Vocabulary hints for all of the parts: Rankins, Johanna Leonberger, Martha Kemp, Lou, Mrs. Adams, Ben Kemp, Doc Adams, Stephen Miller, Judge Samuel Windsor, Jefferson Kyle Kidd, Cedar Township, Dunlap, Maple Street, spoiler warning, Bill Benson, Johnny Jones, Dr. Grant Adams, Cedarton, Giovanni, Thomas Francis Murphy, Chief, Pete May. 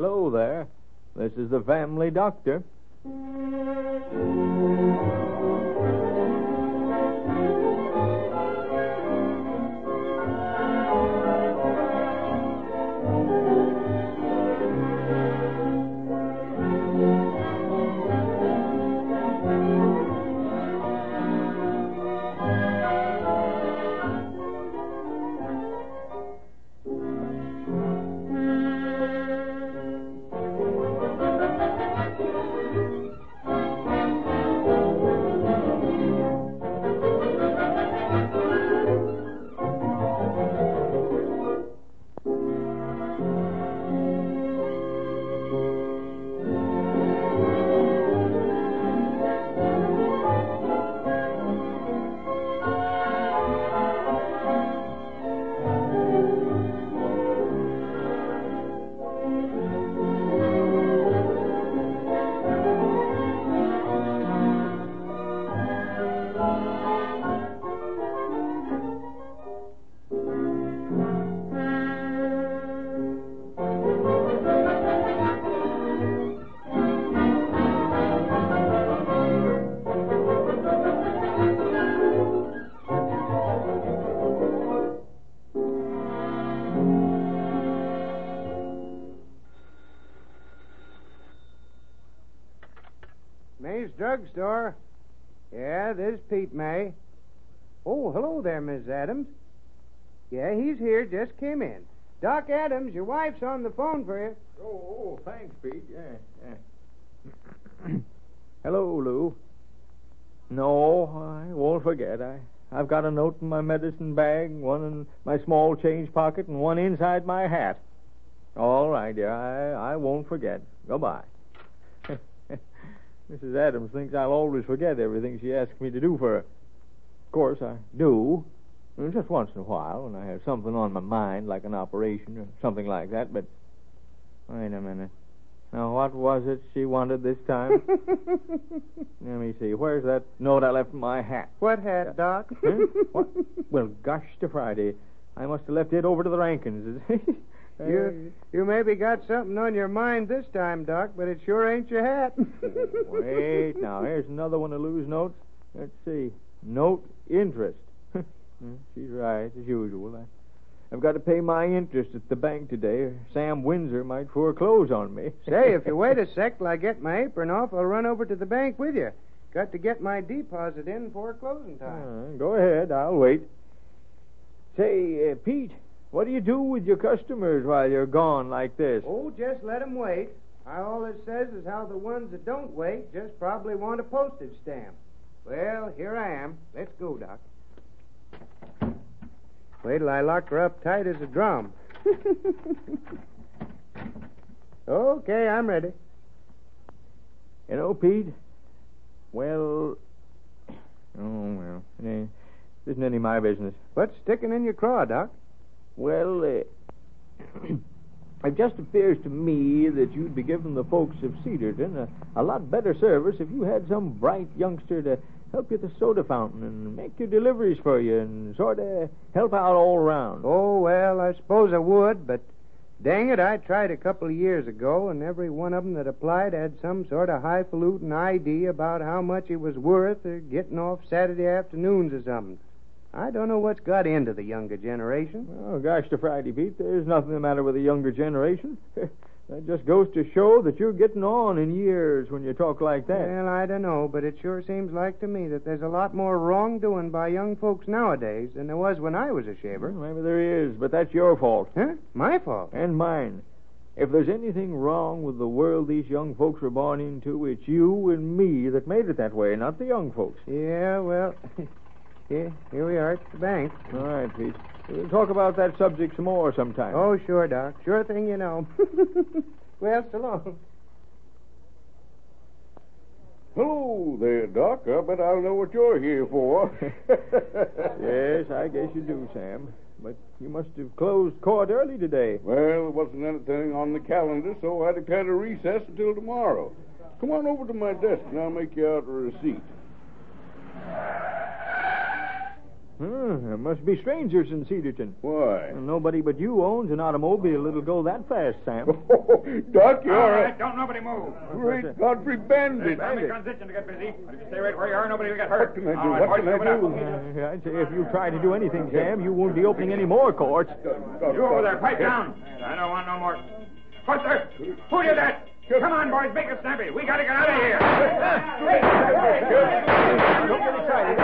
Hello there. This is the family doctor. Drugstore. Yeah, this is Pete May. Oh, hello there, Mrs. Adams. Yeah, he's here. Just came in. Doc Adams, your wife's on the phone for you. Oh, thanks, Pete. Yeah. Hello, Lou. No, I won't forget. I've got a note in my medicine bag, one in my small change pocket, and one inside my hat. All right, dear. I won't forget. Goodbye. Mrs. Adams thinks I'll always forget everything she asks me to do for her. Of course, I do. Just once in a while when I have something on my mind, like an operation or something like that, but... Wait a minute. Now, what was it she wanted this time? Let me see. Where's that note I left in my hat? What hat, Doc? Huh? What? Well, gosh to Friday. I must have left it over to the Rankins. You maybe got something on your mind this time, Doc, but it sure ain't your hat. Wait, now, here's another one of Lou's notes. Let's see. Note interest. She's right, as usual. I've got to pay my interest at the bank today, or Sam Windsor might foreclose on me. Say, if you wait a sec till I get my apron off, I'll run over to the bank with you. Got to get my deposit in for closing time. Go ahead, I'll wait. Say, Pete... What do you do with your customers while you're gone like this? Oh, just let them wait. All it says is how the ones that don't wait just probably want a postage stamp. Well, here I am. Let's go, Doc. Wait till I lock her up tight as a drum. Okay, I'm ready. You know, Pete, well, it isn't any of my business. What's sticking in your craw, Doc? Well, it just appears to me that you'd be giving the folks of Cedarton a lot better service if you had some bright youngster to help you at the soda fountain and make your deliveries for you and sort of help out all around. Oh, well, I suppose I would, but dang it, I tried a couple of years ago, and every one of them that applied had some sort of highfalutin idea about how much it was worth or getting off Saturday afternoons or something. I don't know what's got into the younger generation. Oh, gosh to Friday, Pete. There's nothing the matter with the younger generation. That just goes to show that you're getting on in years when you talk like that. Well, I don't know, but it sure seems like to me that there's a lot more wrongdoing by young folks nowadays than there was when I was a shaver. Well, maybe there is, but that's your fault. Huh? My fault? And mine. If there's anything wrong with the world these young folks were born into, it's you and me that made it that way, not the young folks. Yeah, well... Yeah, here we are at the bank. All right, Pete. We'll talk about that subject some more sometime. Oh, sure, Doc. Sure thing you know. Well, so long. Hello there, Doc. I bet I'll know what you're here for. Yes, I guess you do, Sam. But you must have closed court early today. Well, there wasn't anything on the calendar, so I declared a recess until tomorrow. Come on over to my desk, and I'll make you out a receipt. There must be strangers in Cedarton. Why? Nobody but you owns an automobile that'll go that fast, Sam. Oh, Doc, you're all right. Don't nobody move. Great Godfrey Bandit. I'm in transition to get busy. But if you stay right where you are, nobody will get hurt. What can I do? What can I do? I'd say if you try to do anything, Sam, you won't be opening any more courts. You over there, pipe down. I don't want no more. What's there? Who did that? Come on, boys, make it snappy. We gotta get out of here. Don't get excited.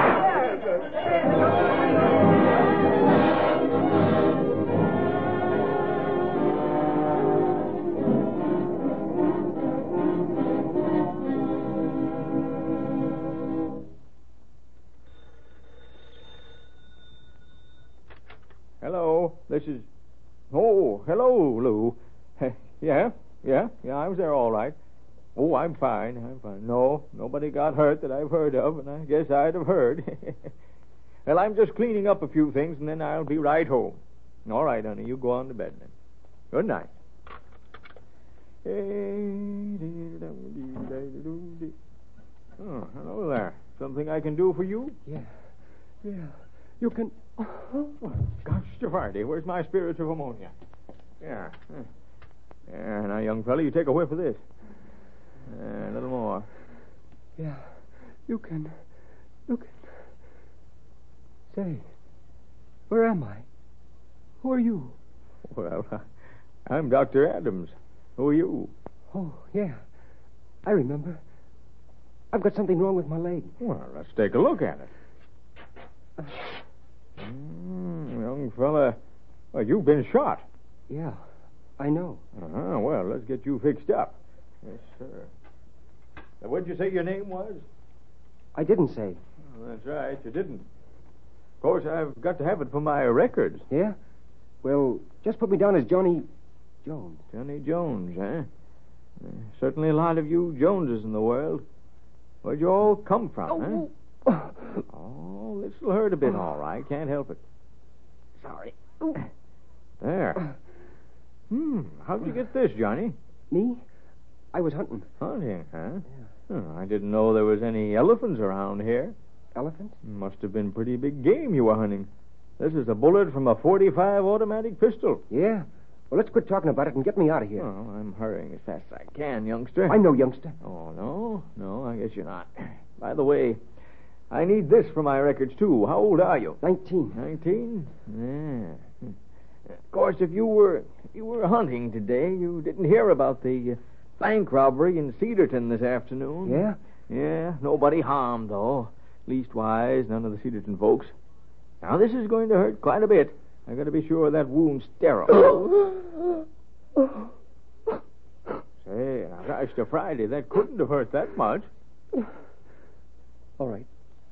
Hello, this is... Oh, hello, Lou. Yeah, I was there all right. Oh, I'm fine. No, nobody got hurt that I've heard of, and I guess I'd have heard. Well, I'm just cleaning up a few things, and then I'll be right home. All right, honey, you go on to bed then. Good night. Oh, hello there. Something I can do for you? Yeah. You can... Oh, gosh, Giovanni, where's my spirits of ammonia? Yeah, now, young fella, you take a whiff of this. A little more. Yeah, you can. Say, where am I? Who are you? Well, I'm Dr. Adams. Who are you? Oh, yeah, I remember. I've got something wrong with my leg. Well, let's take a look at it. Young fella, well, you've been shot. Yeah. I know. Well, let's get you fixed up. Yes, sir. Now, what'd you say your name was? I didn't say. Oh, that's right, you didn't. Of course, I've got to have it for my records. Yeah? Well, just put me down as Johnny Jones. Johnny Jones, huh? Certainly a lot of you Joneses in the world. Where'd you all come from, huh? Oh, this'll hurt a bit, all right. Can't help it. Sorry. There. How'd you get this, Johnny? Me? I was hunting. Hunting, huh? Yeah. Oh, I didn't know there was any elephants around here. Elephants? Must have been pretty big game you were hunting. This is a bullet from a .45 automatic pistol. Yeah. Well, let's quit talking about it and get me out of here. Oh, I'm hurrying as fast as I can, youngster. I know, youngster. Oh, no, I guess you're not. By the way, I need this for my records, too. How old are you? 19. 19? Yeah. Of course, if you were hunting today, you didn't hear about the bank robbery in Cedarton this afternoon. Yeah? Yeah, nobody harmed, though. Leastwise, none of the Cedarton folks. Now, this is going to hurt quite a bit. I've got to be sure that wound's sterile. Say, now, gosh, to Friday, that couldn't have hurt that much. All right,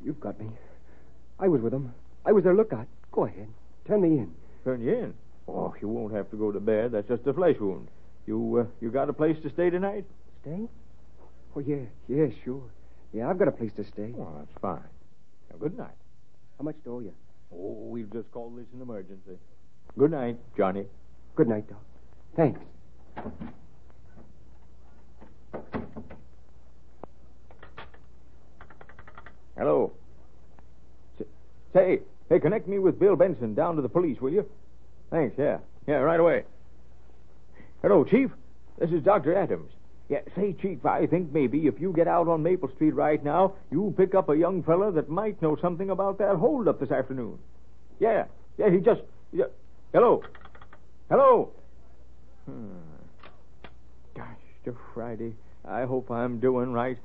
you've got me. I was with them. I was their lookout. Go ahead, turn me in. Turn you in? Oh, you won't have to go to bed. That's just a flesh wound. You got a place to stay tonight? Stay? Oh, yeah, sure. Yeah, I've got a place to stay. Well, that's fine. Now, good night. How much do you? Oh, we've just called this an emergency. Good night, Johnny. Good night, Doc. Thanks. Hello. Say... Hey, connect me with Bill Benson down to the police, will you? Thanks, yeah. Yeah, right away. Hello, Chief. This is Dr. Adams. Yeah, say, Chief, I think maybe if you get out on Maple Street right now, you'll pick up a young fella that might know something about that holdup this afternoon. Yeah, he just... Yeah. Hello? Gosh, to Friday. I hope I'm doing right.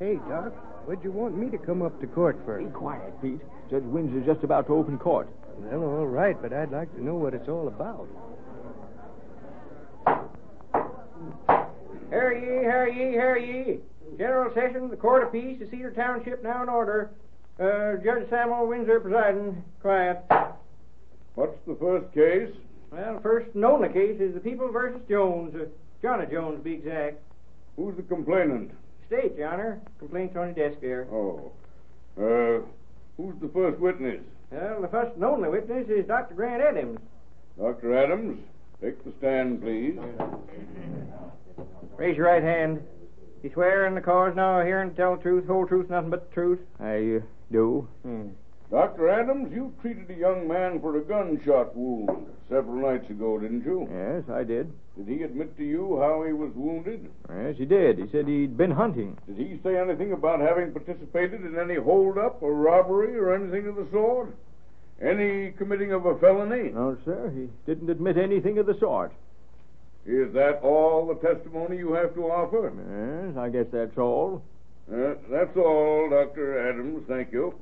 Hey, Doc, what'd you want me to come up to court for? Be quiet, Pete. Judge Windsor's just about to open court. Well, all right, but I'd like to know what it's all about. Hear ye. General session of the Court of Peace of Cedar Township now in order. Judge Samuel Windsor presiding. Quiet. What's the first case? Well, first and only case is the People versus Jones. Johnny Jones, to be exact. Who's the complainant? State, Your Honor. Complaint's on your desk here. Oh. Who's the first witness? Well, the first and only witness is Dr. Grant Adams. Dr. Adams, take the stand, please. Raise your right hand. You swear in the cause now hearing to tell the truth, whole truth, nothing but the truth? I do. Dr. Adams, you treated a young man for a gunshot wound several nights ago, didn't you? Yes, I did. Did he admit to you how he was wounded? Yes, he did. He said he'd been hunting. Did he say anything about having participated in any holdup or robbery or anything of the sort? Any committing of a felony? No, sir. He didn't admit anything of the sort. Is that all the testimony you have to offer? Yes, I guess that's all. That's all, Dr. Adams. Thank you.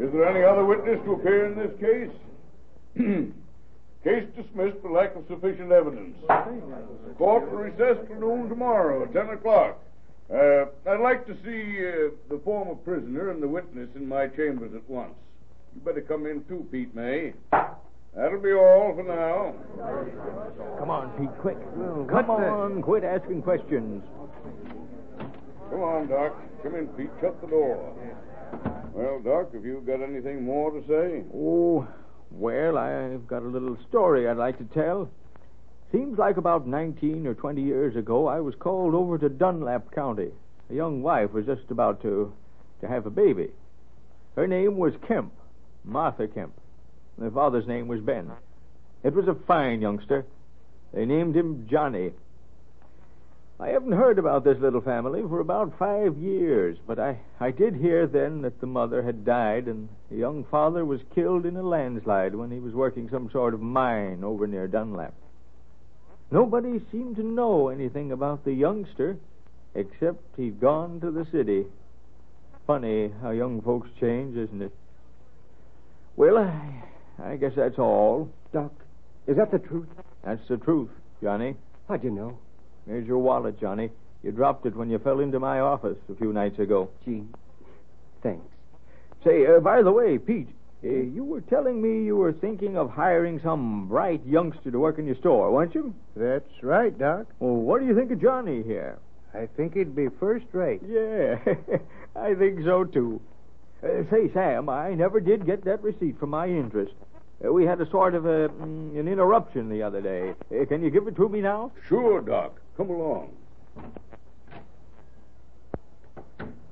Is there any other witness to appear in this case? Case dismissed for lack of sufficient evidence. Court will recess till noon tomorrow at 10 o'clock. I'd like to see the former prisoner and the witness in my chambers at once. You better come in too, Pete May. That'll be all for now. Come on, Pete, quick. Come on, quit asking questions. Come on, Doc. Come in, Pete. Shut the door. Well, Doc, have you got anything more to say? Oh, well, I've got a little story I'd like to tell. Seems like about 19 or 20 years ago, I was called over to Dunlap County. A young wife was just about to have a baby. Her name was Kemp, Martha Kemp. Her father's name was Ben. It was a fine youngster. They named him Johnny. I haven't heard about this little family for about 5 years, but I did hear then that the mother had died and the young father was killed in a landslide when he was working some sort of mine over near Dunlap. Nobody seemed to know anything about the youngster, except he'd gone to the city. Funny how young folks change, isn't it? Well, I guess that's all. Doc, is that the truth? That's the truth, Johnny. How'd you know? Here's your wallet, Johnny. You dropped it when you fell into my office a few nights ago. Gee, thanks. Say, by the way, Pete, you were telling me you were thinking of hiring some bright youngster to work in your store, weren't you? That's right, Doc. Well, what do you think of Johnny here? I think he'd be first rate. Yeah, I think so, too. Say, Sam, I never did get that receipt for my interest. We had a sort of an interruption the other day. Can you give it to me now? Sure, Doc. Come along.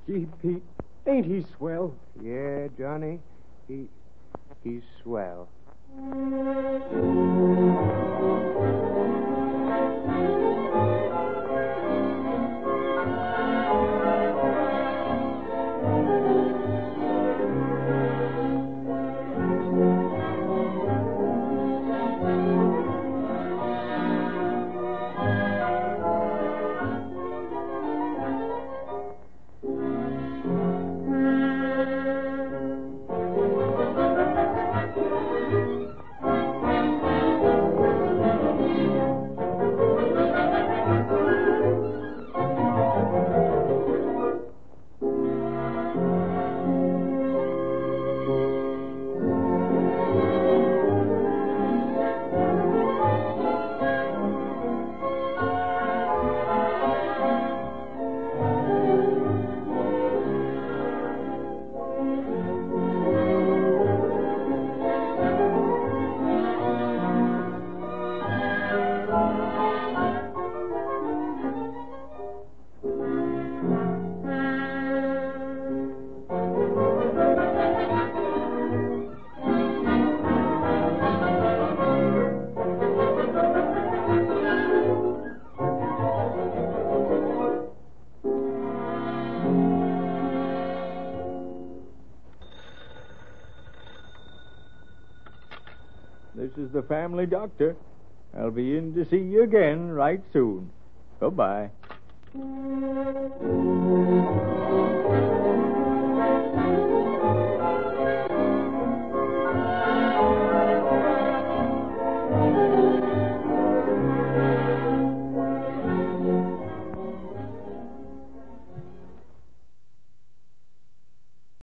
Gee, Pete, ain't he swell? Yeah, Johnny, he's swell. Is the family doctor. I'll be in to see you again right soon. Goodbye.